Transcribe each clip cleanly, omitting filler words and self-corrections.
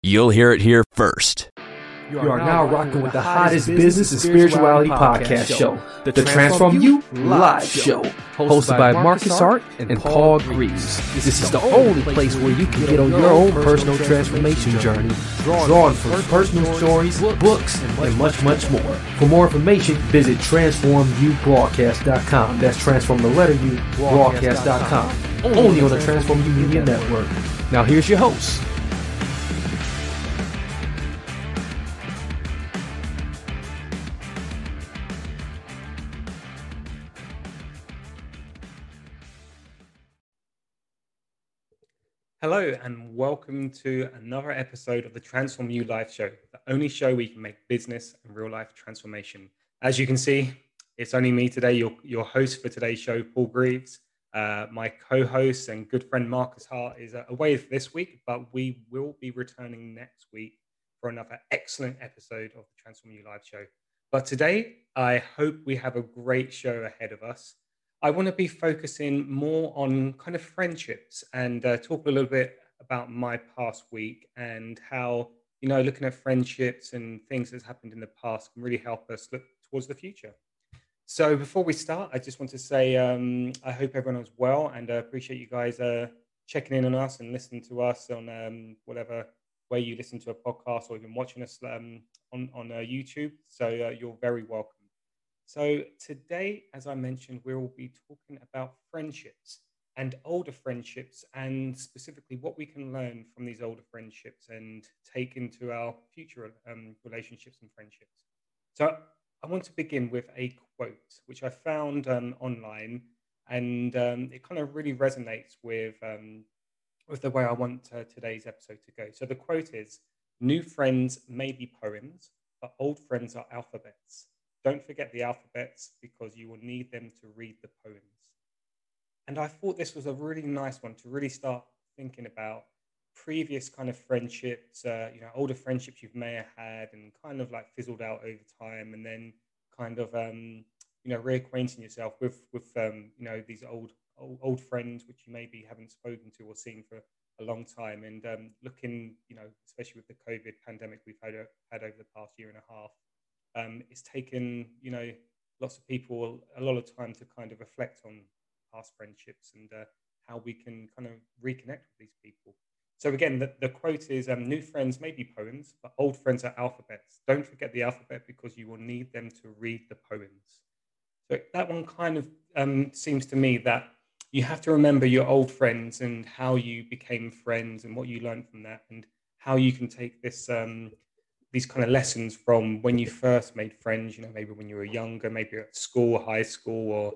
You'll hear it here first. You are now rocking with the hottest business and spirituality podcast show, the Transform You Live Show, hosted by Marcus Hart and Paul Greaves. This is the only place where you can get on your own personal transformation journey, drawn from personal stories, books, and much, much more. For more information, visit transformyoubroadcast.com. That's transform the letter U, broadcast.com. Only on the Transform You Media Network. Now here's your host. Hello and welcome to another episode of the Transform You Live Show, the only show we can make business and real life transformation. As you can see, it's only me today, your host for today's show, Paul Greaves. My co-host and good friend Marcus Hart is away this week, but we will be returning next week for another excellent episode of the Transform You Live Show. But today, I hope we have a great show ahead of us. I want to be focusing more on kind of friendships and talk a little bit about my past week and how, you know, looking at friendships and things that's happened in the past can really help us look towards the future. So before we start, I just want to say I hope everyone is well, and I appreciate you guys checking in on us and listening to us on whatever way you listen to a podcast or even watching us on YouTube. So you're very welcome. So today, as I mentioned, we will be talking about friendships and older friendships, and specifically what we can learn from these older friendships and take into our future relationships and friendships. So I want to begin with a quote, which I found online, and it kind of really resonates with the way I want today's episode to go. So the quote is, "New friends may be poems, but old friends are alphabets. Don't forget the alphabets because you will need them to read the poems." And I thought this was a really nice one to really start thinking about previous kind of friendships, you know, older friendships you may have had and kind of like fizzled out over time, and then kind of, you know, reacquainting yourself with you know, these old friends, which you maybe haven't spoken to or seen for a long time. And looking, you know, especially with the COVID pandemic we've had over the past year and a half, it's taken, you know, lots of people a lot of time to kind of reflect on past friendships and how we can kind of reconnect with these people. So again, the quote is, "New friends may be poems, but old friends are alphabets. Don't forget the alphabet because you will need them to read the poems." So that one kind of seems to me that you have to remember your old friends and how you became friends and what you learned from that, and how you can take this these kind of lessons from when you first made friends, you know, maybe when you were younger, maybe at school, high school, or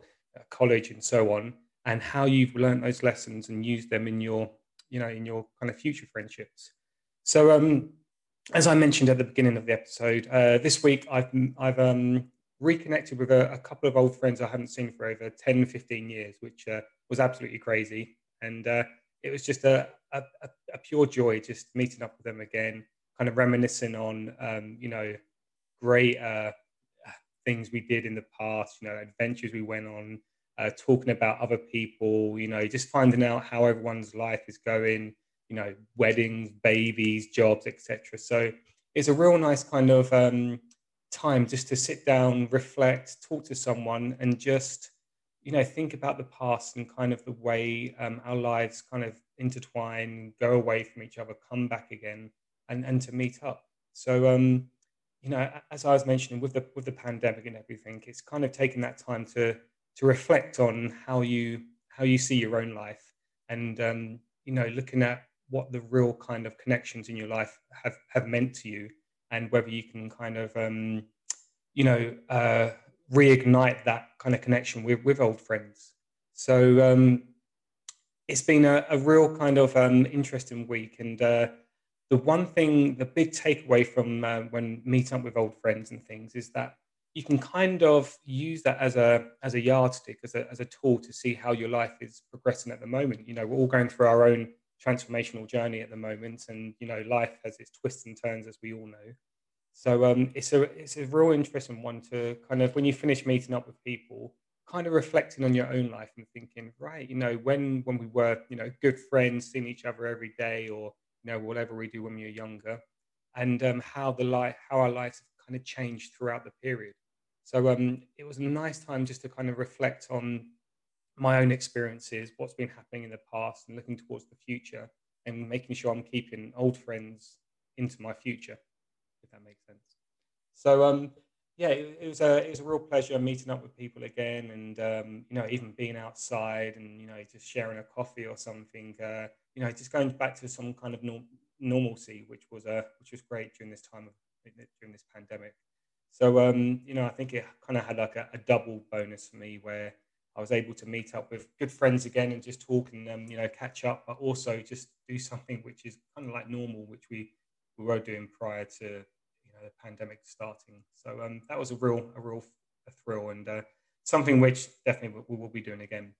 college, and so on, and how you've learned those lessons and used them in your, you know, in your kind of future friendships. So as I mentioned at the beginning of the episode, this week I've reconnected with a couple of old friends I haven't seen for over 10, 15 years, which was absolutely crazy. And it was just a pure joy just meeting up with them again, kind of reminiscing on, you know, great things we did in the past, you know, adventures we went on, talking about other people, you know, just finding out how everyone's life is going, you know, weddings, babies, jobs, etc. So it's a real nice kind of time just to sit down, reflect, talk to someone, and just, you know, think about the past and kind of the way our lives kind of intertwine, go away from each other, come back again, and to meet up. So, you know, as I was mentioning, with the pandemic and everything, it's kind of taken that time to reflect on how you see your own life, and you know, looking at what the real kind of connections in your life have meant to you, and whether you can kind of you know, reignite that kind of connection with old friends. So it's been a real kind of interesting week, and the one thing, the big takeaway from when meeting up with old friends and things is that you can kind of use that as a yardstick, as a tool to see how your life is progressing at the moment. You know, we're all going through our own transformational journey at the moment, and you know, life has its twists and turns, as we all know. So it's a real interesting one to kind of, when you finish meeting up with people, kind of reflecting on your own life and thinking, right, you know, when we were, you know, good friends, seeing each other every day, or you know, whatever we do when we were younger, and how our lives have kind of changed throughout the period. So it was a nice time just to kind of reflect on my own experiences, what's been happening in the past, and looking towards the future, and making sure I'm keeping old friends into my future, if that makes sense. So yeah, it was a real pleasure meeting up with people again, and you know, even being outside and you know, just sharing a coffee or something, you know, just going back to some kind of normalcy, which was great during this pandemic. So you know, I think it kind of had like a double bonus for me, where I was able to meet up with good friends again and just talk and you know, catch up, but also just do something which is kind of like normal, which we were doing prior to, you know, the pandemic starting. So that was a real thrill, and something which definitely we will be doing again.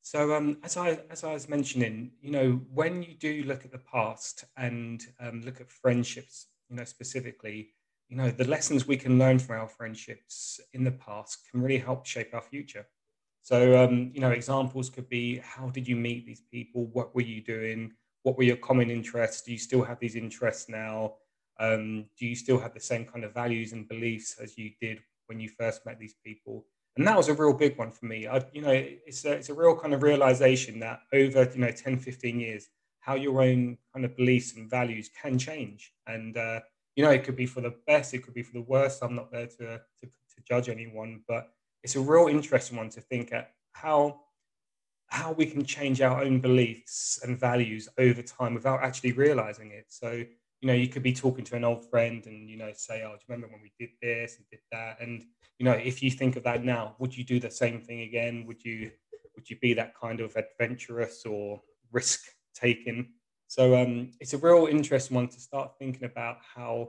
So as I was mentioning, you know, when you do look at the past and look at friendships, you know, specifically, you know, the lessons we can learn from our friendships in the past can really help shape our future. So, you know, examples could be, how did you meet these people? What were you doing? What were your common interests? Do you still have these interests now? Do you still have the same kind of values and beliefs as you did when you first met these people? And that was a real big one for me. You know, it's a real kind of realization that over, you know, 10, 15 years, how your own kind of beliefs and values can change. And, you know, it could be for the best, it could be for the worst. I'm not there to judge anyone, but it's a real interesting one to think at how we can change our own beliefs and values over time without actually realizing it. So, you know, you could be talking to an old friend and, you know, say, oh, do you remember when we did this and did that? And, you know, if you think of that now, would you do the same thing again? Would you be that kind of adventurous or risk taking? So it's a real interesting one to start thinking about how.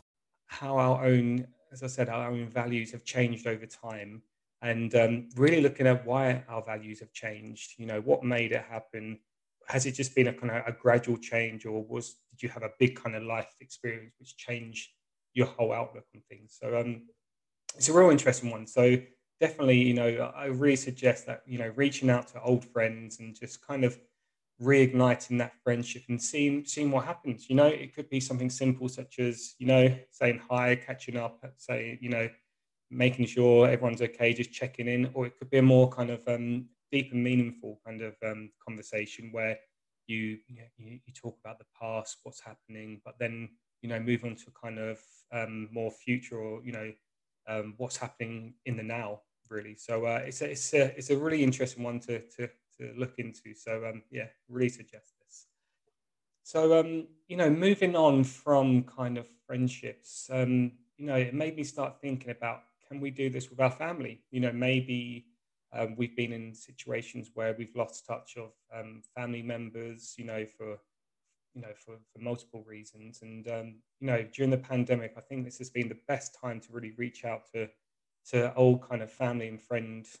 How our own, as I said, our own values have changed over time, and really looking at why our values have changed. You know, what made it happen? Has it just been a kind of a gradual change, or did you have a big kind of life experience which changed your whole outlook on things? So it's a real interesting one. So definitely, you know, I really suggest that, you know, reaching out to old friends and just kind of reigniting that friendship and seeing what happens. You know, it could be something simple such as, you know, saying hi, catching up, say, you know, making sure everyone's okay, just checking in. Or it could be a more kind of deep and meaningful kind of conversation where you talk about the past, what's happening, but then, you know, move on to kind of more future, or, you know, what's happening in the now, really. So it's a really interesting one to look into. So yeah, really suggest this. So you know, moving on from kind of friendships, you know, it made me start thinking about, can we do this with our family? You know, maybe we've been in situations where we've lost touch of family members, you know, for multiple reasons. And you know, during the pandemic, I think this has been the best time to really reach out to old kind of family and friends,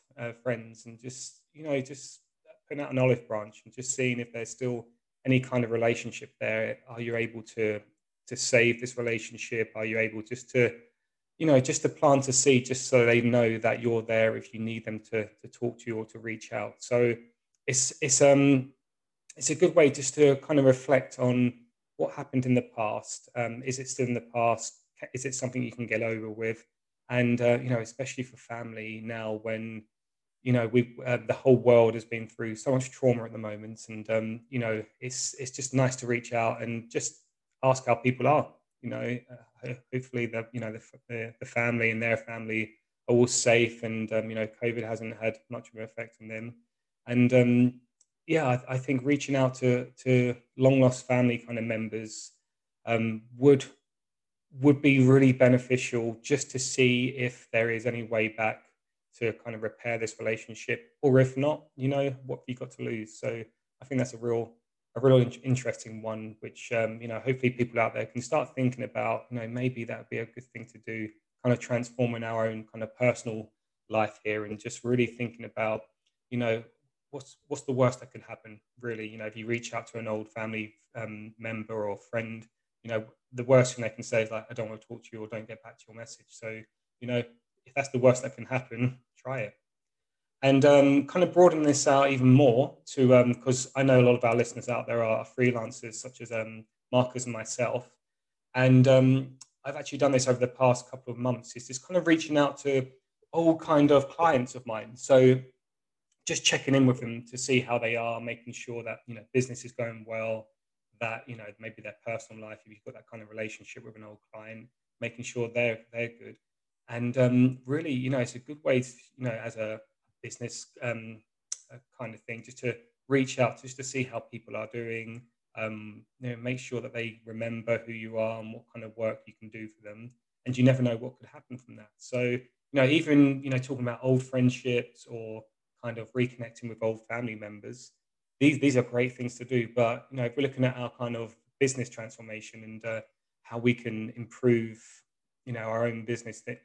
and just, you know, just putting out an olive branch and just seeing if there's still any kind of relationship there. Are you able to save this relationship? Are you able just to, you know, just to plant a seed, just so they know that you're there if you need them to talk to you or to reach out? So it's a good way just to kind of reflect on what happened in the past. Is it still in the past? Is it something you can get over with? And you know, especially for family now, when, you know, we the whole world has been through so much trauma at the moment, and you know, it's just nice to reach out and just ask how people are. You know, hopefully the, you know, the family and their family are all safe, and you know, COVID hasn't had much of an effect on them. And yeah, I think reaching out to long lost family kind of members would be really beneficial, just to see if there is any way back to kind of repair this relationship, or if not, you know, what have you got to lose? So I think that's a real interesting one, which you know, hopefully people out there can start thinking about. You know, maybe that'd be a good thing to do, kind of transforming our own kind of personal life here, and just really thinking about, you know, what's the worst that could happen, really. You know, if you reach out to an old family member or friend, you know, the worst thing they can say is like, I don't want to talk to you, or don't get back to your message. So, you know, if that's the worst that can happen, try it. And kind of broaden this out even more to, because I know a lot of our listeners out there are freelancers, such as Marcus and myself. And I've actually done this over the past couple of months, is just kind of reaching out to all kind of clients of mine. So just checking in with them to see how they are, making sure that, you know, business is going well, that, you know, maybe their personal life, if you've got that kind of relationship with an old client, making sure they're good. And really, you know, it's a good way to, you know, as a business kind of thing, just to reach out, just to see how people are doing, you know, make sure that they remember who you are and what kind of work you can do for them. And you never know what could happen from that. So, you know, even, you know, talking about old friendships or kind of reconnecting with old family members, these are great things to do. But, you know, if we're looking at our kind of business transformation and how we can improve, you know, our own business, that,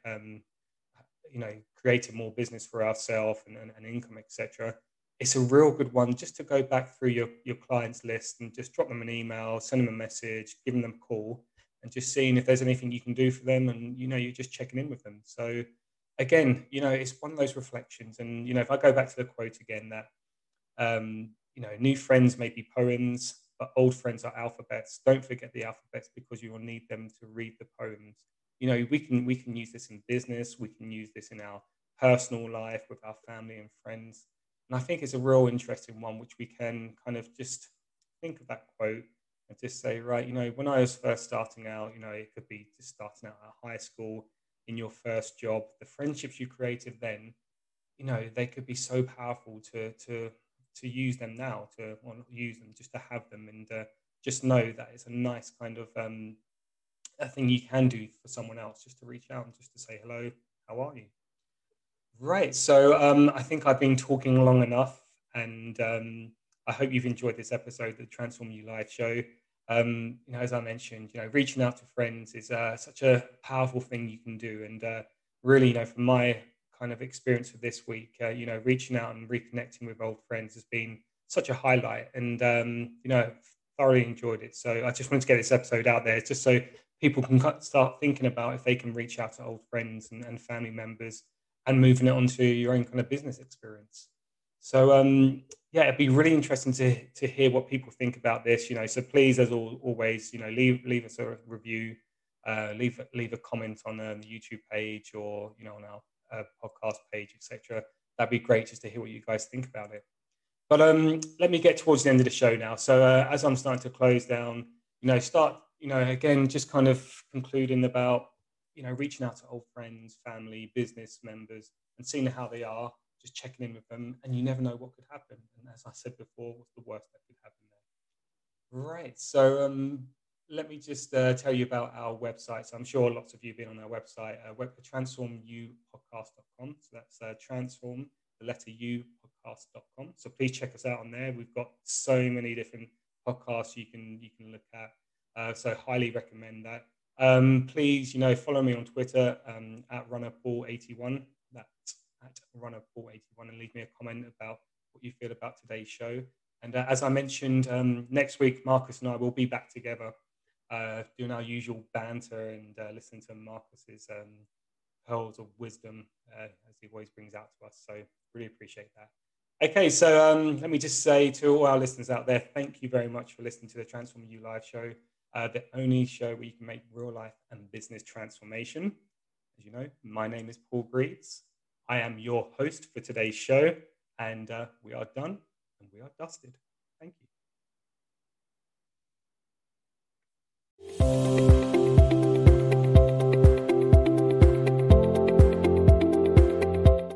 you know, creating more business for ourselves and income, etc. It's a real good one just to go back through your clients list and just drop them an email, send them a message, give them a call, and just seeing if there's anything you can do for them. And, you know, you're just checking in with them. So again, you know, it's one of those reflections. And, you know, if I go back to the quote again, that, you know, new friends may be poems, but old friends are alphabets. Don't forget the alphabets, because you will need them to read the poems. You know, we can use this in business. We can use this in our personal life with our family and friends. And I think it's a real interesting one, which we can kind of just think of that quote and just say, right, you know, when I was first starting out, you know, it could be just starting out at high school, in your first job, the friendships you created then, you know, they could be so powerful to use them now, to or not use them, just to have them. And just know that it's a nice kind of a thing you can do for someone else, just to reach out and just to say, hello, how are you? Right, so I think I've been talking long enough, and I hope you've enjoyed this episode of the Transform You Live Show. You know, as I mentioned, you know, reaching out to friends is such a powerful thing you can do. And really, you know, from my kind of experience of this week, you know, reaching out and reconnecting with old friends has been such a highlight, and, you know, thoroughly enjoyed it. So I just wanted to get this episode out there, just so people can start thinking about if they can reach out to old friends and family members, and moving it onto your own kind of business experience. So, yeah, it'd be really interesting to hear what people think about this, you know, so please, as always, you know, leave us a review, leave a comment on the YouTube page, or, you know, on our podcast page, etc. That'd be great, just to hear what you guys think about it. But let me get towards the end of the show now. So as I'm starting to close down, you know, you know, again, just kind of concluding about, you know, reaching out to old friends, family, business members, and seeing how they are, just checking in with them, and you never know what could happen. And as I said before, what's the worst that could happen there? Right, so let me just tell you about our website. So I'm sure lots of you have been on our website, transformyoupodcast.com. So that's transform, the letter U, podcast.com. So please check us out on there. We've got so many different podcasts you can look at. So highly recommend that. Please, you know, follow me on Twitter at runner paul 81. That's at runner paul 81, and leave me a comment about what you feel about today's show. And as I mentioned, next week Marcus and I will be back together, doing our usual banter and listening to Marcus's pearls of wisdom as he always brings out to us. So really appreciate that. Okay, so let me just say to all our listeners out there, thank you very much for listening to the Transform You Live Show. The only show where you can make real life and business transformation. As you know, my name is Paul Greaves. I am your host for today's show, and we are done and we are dusted. Thank you.